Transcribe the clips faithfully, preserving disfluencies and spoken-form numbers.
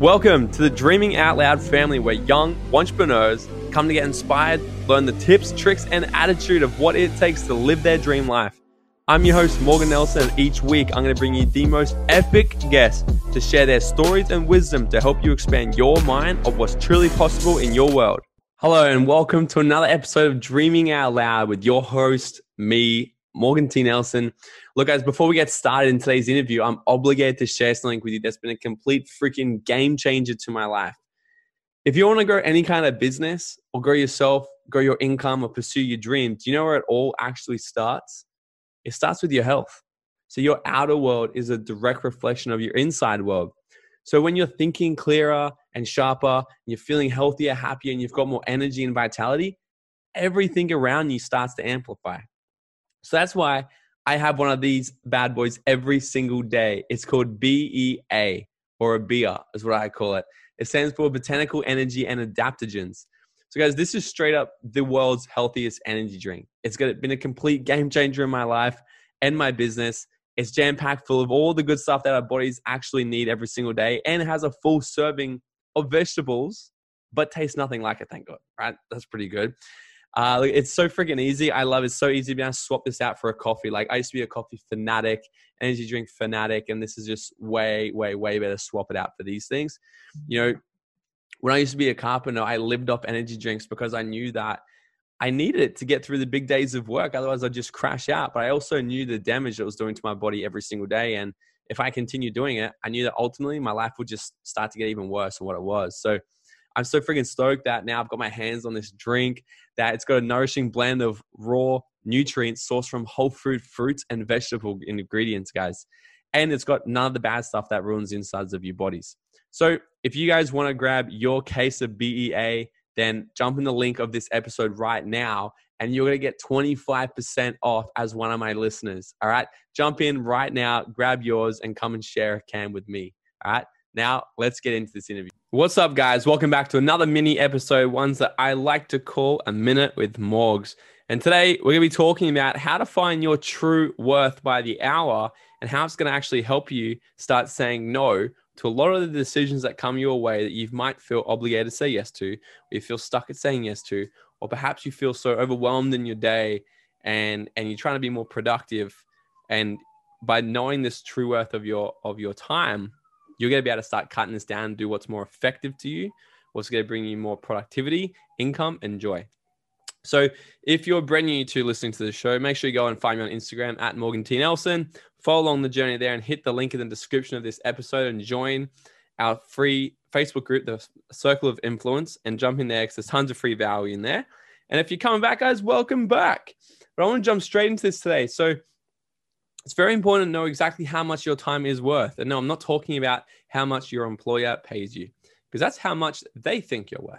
Welcome to the Dreaming Out Loud family, where young entrepreneurs come to get inspired, learn the tips, tricks, and attitude of what it takes to live their dream life. I'm your host, Morgan Nelson, and each week I'm going to bring you the most epic guests to share their stories and wisdom to help you expand your mind of what's truly possible in your world. Hello, and welcome to another episode of Dreaming Out Loud with your host, me, Morgan T. Nelson. Look, guys, before we get started in today's interview, I'm obligated to share something with you that's been a complete freaking game changer to my life. If you want to grow any kind of business or grow yourself, grow your income, or pursue your dream, do you know where it all actually starts? It starts with your health. So your outer world is a direct reflection of your inside world. So when you're thinking clearer and sharper, and you're feeling healthier, happier, and you've got more energy and vitality, everything around you starts to amplify. So that's why I have one of these bad boys every single day. It's called B E A, or a B E A is what I call it. It stands for Botanical Energy and Adaptogens. So guys, this is straight up the world's healthiest energy drink. It's been a complete game changer in my life and my business. It's jam-packed full of all the good stuff that our bodies actually need every single day, and it has a full serving of vegetables, but tastes nothing like it, thank God, right? That's pretty good. Uh, it's so freaking easy. I love it. It's so easy to be able to swap this out for a coffee. Like, I used to be a coffee fanatic, energy drink fanatic, and this is just way, way, way better. Swap it out for these things. You know, when I used to be a carpenter, I lived off energy drinks because I knew that I needed it to get through the big days of work. Otherwise, I'd just crash out. But I also knew the damage that it was doing to my body every single day. And if I continued doing it, I knew that ultimately my life would just start to get even worse than what it was. So I'm so freaking stoked that now I've got my hands on this drink, that it's got a nourishing blend of raw nutrients sourced from whole food fruits and vegetable ingredients, guys. And it's got none of the bad stuff that ruins the insides of your bodies. So if you guys want to grab your case of B E A, then jump in the link of this episode right now, and you're going to get twenty-five percent off as one of my listeners. All right. Jump in right now, grab yours, and come and share a can with me. All right. Now let's get into this interview. What's up, guys? Welcome back to another mini episode, ones that I like to call A Minute with Morgz. And today we're going to be talking about how to find your true worth by the hour, and how it's going to actually help you start saying no to a lot of the decisions that come your way that you might feel obligated to say yes to, or you feel stuck at saying yes to, or perhaps you feel so overwhelmed in your day and, and you're trying to be more productive. And by knowing this true worth of your, of your time, you're going to be able to start cutting this down and do what's more effective to you, what's going to bring you more productivity, income, and joy. So if you're brand new to listening to the show, make sure you go and find me on Instagram at Morgan T. Nelson. Follow along the journey there and hit the link in the description of this episode and join our free Facebook group, the Circle of Influence, and jump in there because there's tons of free value in there. And if you're coming back, guys, welcome back. But I want to jump straight into this today. So it's very important to know exactly how much your time is worth. And no, I'm not talking about how much your employer pays you, because that's how much they think you're worth.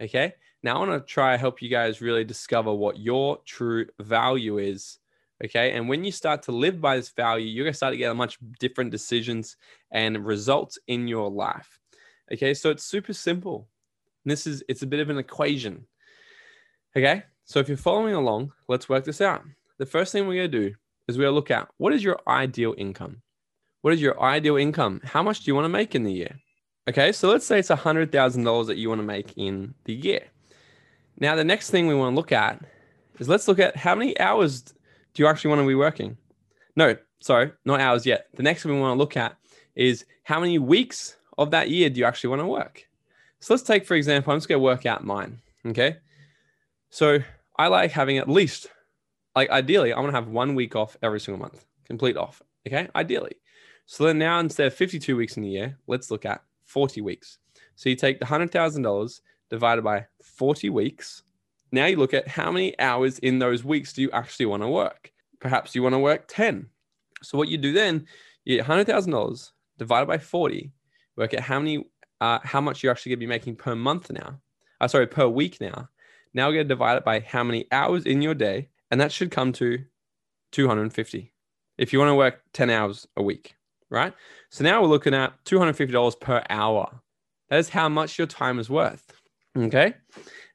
Okay. Now I want to try to help you guys really discover what your true value is. Okay. And when you start to live by this value, you're going to start to get much different decisions and results in your life. Okay. So it's super simple. And this is, it's a bit of an equation. Okay. So if you're following along, let's work this out. The first thing we're going to do is we'll look at, what is your ideal income? What is your ideal income? How much do you want to make in the year? Okay, so let's say it's one hundred thousand dollars that you want to make in the year. Now, the next thing we want to look at is, let's look at how many hours do you actually want to be working? No, sorry, not hours yet. The next thing we want to look at is, how many weeks of that year do you actually want to work? So let's take, for example, I'm just going to work out mine, okay? So I like having at least, like ideally, I want to have one week off every single month, complete off. Okay, ideally. So then now, instead of fifty-two weeks in a year, let's look at forty weeks. So you take the one hundred thousand dollars divided by forty weeks. Now you look at how many hours in those weeks do you actually want to work? Perhaps you want to work ten. So what you do then, you get one hundred thousand dollars divided by forty. Work out how many, uh, how much you're actually going to be making per month now. Uh, sorry, per week now. Now we're going to divide it by how many hours in your day. And that should come to two hundred fifty if you want to work ten hours a week, right? So now we're looking at two hundred fifty dollars per hour. That is how much your time is worth, okay?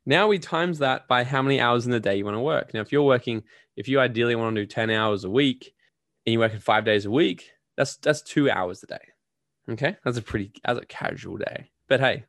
Now we times that by how many hours in the day you want to work. Now, if you're working, if you ideally want to do ten hours a week and you're working five days a week, that's that's two hours a day, Okay, that's a pretty that's a casual day. But hey,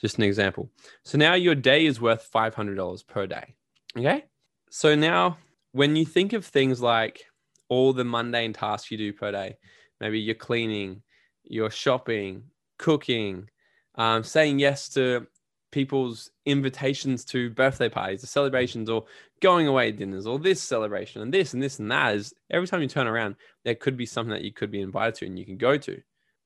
just an example. So now your day is worth five hundred dollars per day. Okay, so now when you think of things like all the mundane tasks you do per day, maybe you're cleaning, you're shopping, cooking, um, saying yes to people's invitations to birthday parties, to celebrations, or going away dinners, or this celebration and this and this and that, is every time you turn around, there could be something that you could be invited to and you can go to.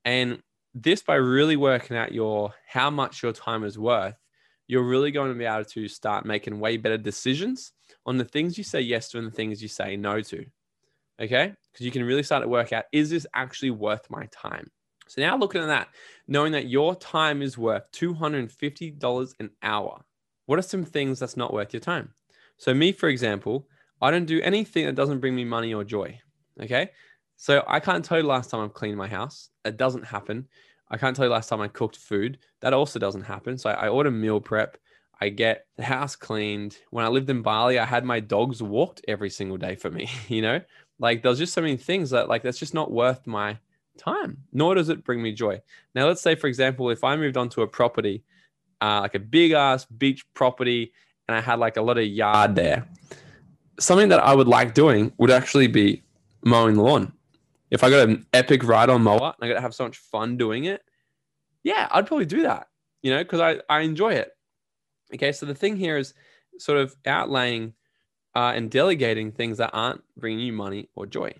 And this, by really working out your how much your time is worth, you're really going to be able to start making way better decisions on the things you say yes to and the things you say no to. Okay, because you can really start to work out, is this actually worth my time? So now looking at that, knowing that your time is worth two hundred fifty dollars an hour, what are some things that's not worth your time? So me, for example, I don't do anything that doesn't bring me money or joy. Okay, so I can't tell you last time I've cleaned my house. It doesn't happen. I can't tell you last time I cooked food. That also doesn't happen. So I order meal prep. I get the house cleaned. When I lived in Bali, I had my dogs walked every single day for me, you know? Like, there's just so many things that, like, that's just not worth my time, nor does it bring me joy. Now, let's say, for example, if I moved onto a property, uh, like a big ass beach property, and I had like a lot of yard there, something that I would like doing would actually be mowing the lawn. If I got an epic ride on Moa and I got to have so much fun doing it, yeah, I'd probably do that, you know, because I, I enjoy it. Okay, so the thing here is sort of outlaying Uh, and delegating things that aren't bringing you money or joy,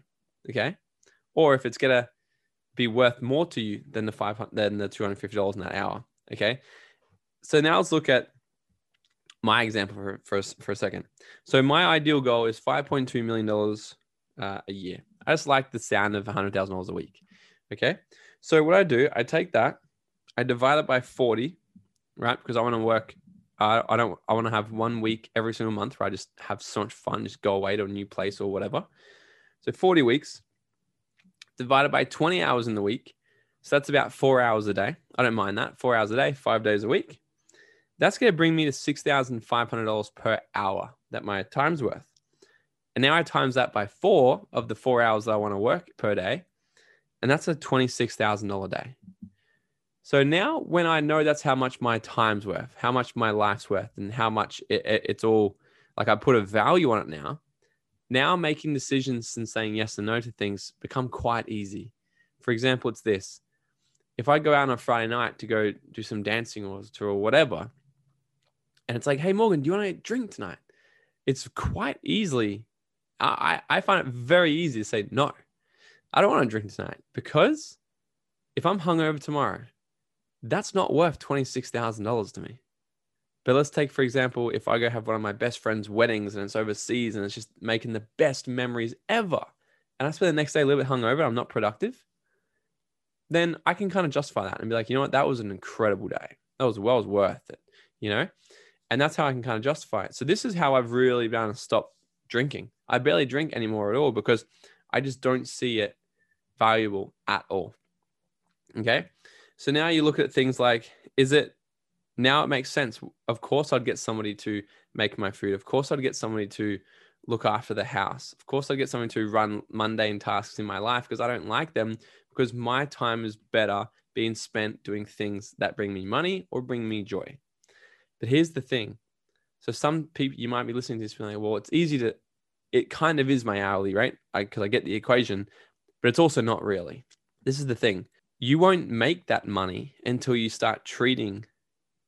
okay? Or if it's gonna be worth more to you than the five hundred, than the two hundred fifty dollars in that hour, okay? So now let's look at my example for for, for a second. So my ideal goal is five point two million dollars uh, a year. I just like the sound of a hundred thousand dollars a week, okay? So what I do, I take that, I divide it by forty, right? Because I want to work. I don't, I want to have one week every single month where I just have so much fun, just go away to a new place or whatever. So forty weeks divided by twenty hours in the week. So that's about four hours a day. I don't mind that. Four hours a day, five days a week. That's going to bring me to six thousand five hundred dollars per hour that my time's worth. And now I times that by four of the four hours that I want to work per day. And that's a twenty-six thousand dollars day. So now when I know that's how much my time's worth, how much my life's worth, and how much it, it, it's all, like, I put a value on it now, now making decisions and saying yes and no to things become quite easy. For example, it's this. If I go out on a Friday night to go do some dancing or, or whatever, and it's like, hey, Morgan, do you want to drink tonight? It's quite easily, I, I find it very easy to say, no, I don't want to drink tonight, because if I'm hungover tomorrow, that's not worth twenty-six thousand dollars to me. But let's take, for example, if I go have one of my best friend's weddings and it's overseas and it's just making the best memories ever, and I spend the next day a little bit hungover, I'm not productive, then I can kind of justify that and be like, you know what, that was an incredible day. That was well worth it, you know? And that's how I can kind of justify it. So this is how I've really been able to stop drinking. I barely drink anymore at all because I just don't see it valuable at all. Okay? So now you look at things like, is it, now it makes sense. Of course, I'd get somebody to make my food. Of course, I'd get somebody to look after the house. Of course, I'd get somebody to run mundane tasks in my life because I don't like them, because my time is better being spent doing things that bring me money or bring me joy. But here's the thing. So some people, you might be listening to this feeling, well, it's easy to, it kind of is my hourly rate, right? Because I, I get the equation, but it's also not really. This is the thing. You won't make that money until you start treating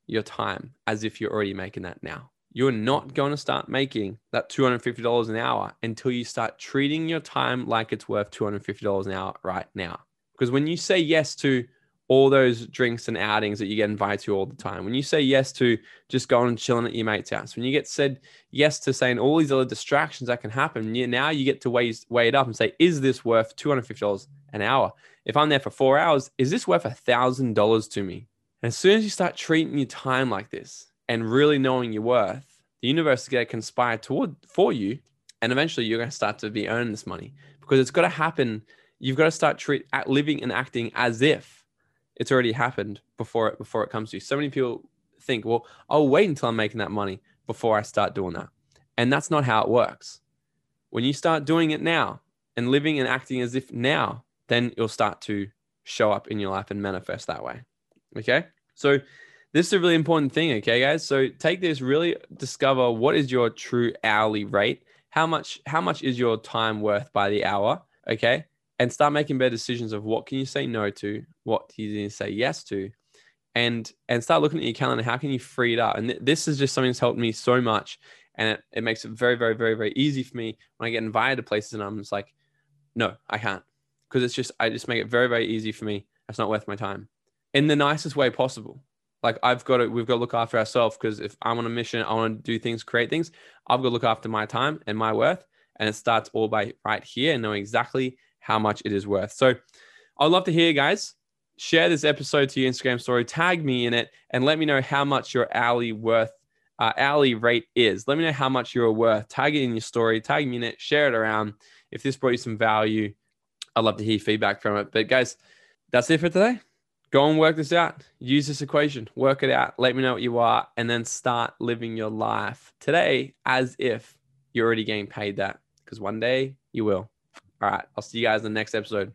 your time as if you're already making that now. You're not going to start making that two hundred fifty dollars an hour until you start treating your time like it's worth two hundred fifty dollars an hour right now. Because when you say yes to all those drinks and outings that you get invited to all the time, when you say yes to just going and chilling at your mate's house, when you get said yes to saying all these other distractions that can happen, now you get to weigh, weigh it up and say, is this worth two hundred fifty dollars an hour? If I'm there for four hours, is this worth one thousand dollars to me? And as soon as you start treating your time like this and really knowing your worth, the universe is going to conspire toward for you. And eventually you're going to start to be earning this money, because it's got to happen. You've got to start treat, at living and acting as if it's already happened before it, before it comes to you. So many people think, well, I'll wait until I'm making that money before I start doing that. And that's not how it works. When you start doing it now and living and acting as if now, then you'll start to show up in your life and manifest that way. Okay. So this is a really important thing. Okay, guys. So take this, really discover what is your true hourly rate. How much, how much is your time worth by the hour? Okay. And start making better decisions of what can you say no to? What do you need to say yes to? And, and start looking at your calendar. How can you free it up? And th- this is just something that's helped me so much. And it, it makes it very, very, very, very easy for me when I get invited to places and I'm just like, no, I can't. Because it's just, I just make it very, very easy for me. It's not worth my time in the nicest way possible. Like I've got to, we've got to look after ourselves, because if I'm on a mission, I want to do things, create things, I've got to look after my time and my worth. And it starts all by right here and knowing exactly how much it is worth. So I'd love to hear, guys, share this episode to your Instagram story, tag me in it, and let me know how much your hourly worth, uh, hourly rate is. Let me know how much you're worth. Tag it in your story, tag me in it, share it around. If this brought you some value, I'd love to hear feedback from it. But guys, that's it for today. Go and work this out. Use this equation, work it out. Let me know what you are, and then start living your life today as if you're already getting paid that, because one day you will. All right. I'll see you guys in the next episode.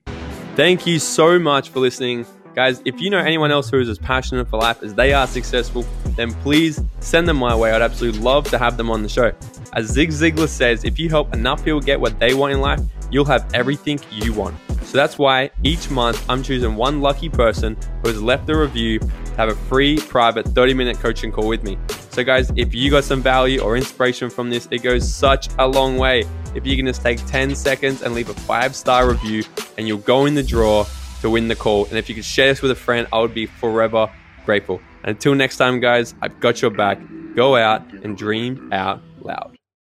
Thank you so much for listening. Guys, if you know anyone else who is as passionate for life as they are successful, then please send them my way. I'd absolutely love to have them on the show. As Zig Ziglar says, if you help enough people get what they want in life, you'll have everything you want. So that's why each month I'm choosing one lucky person who has left a review to have a free, private thirty minute coaching call with me. So guys, if you got some value or inspiration from this, it goes such a long way. If you can just take ten seconds and leave a five star review, and you'll go in the draw to win the call. And if you could share this with a friend, I would be forever grateful. Until next time, guys, I've got your back. Go out and dream out loud.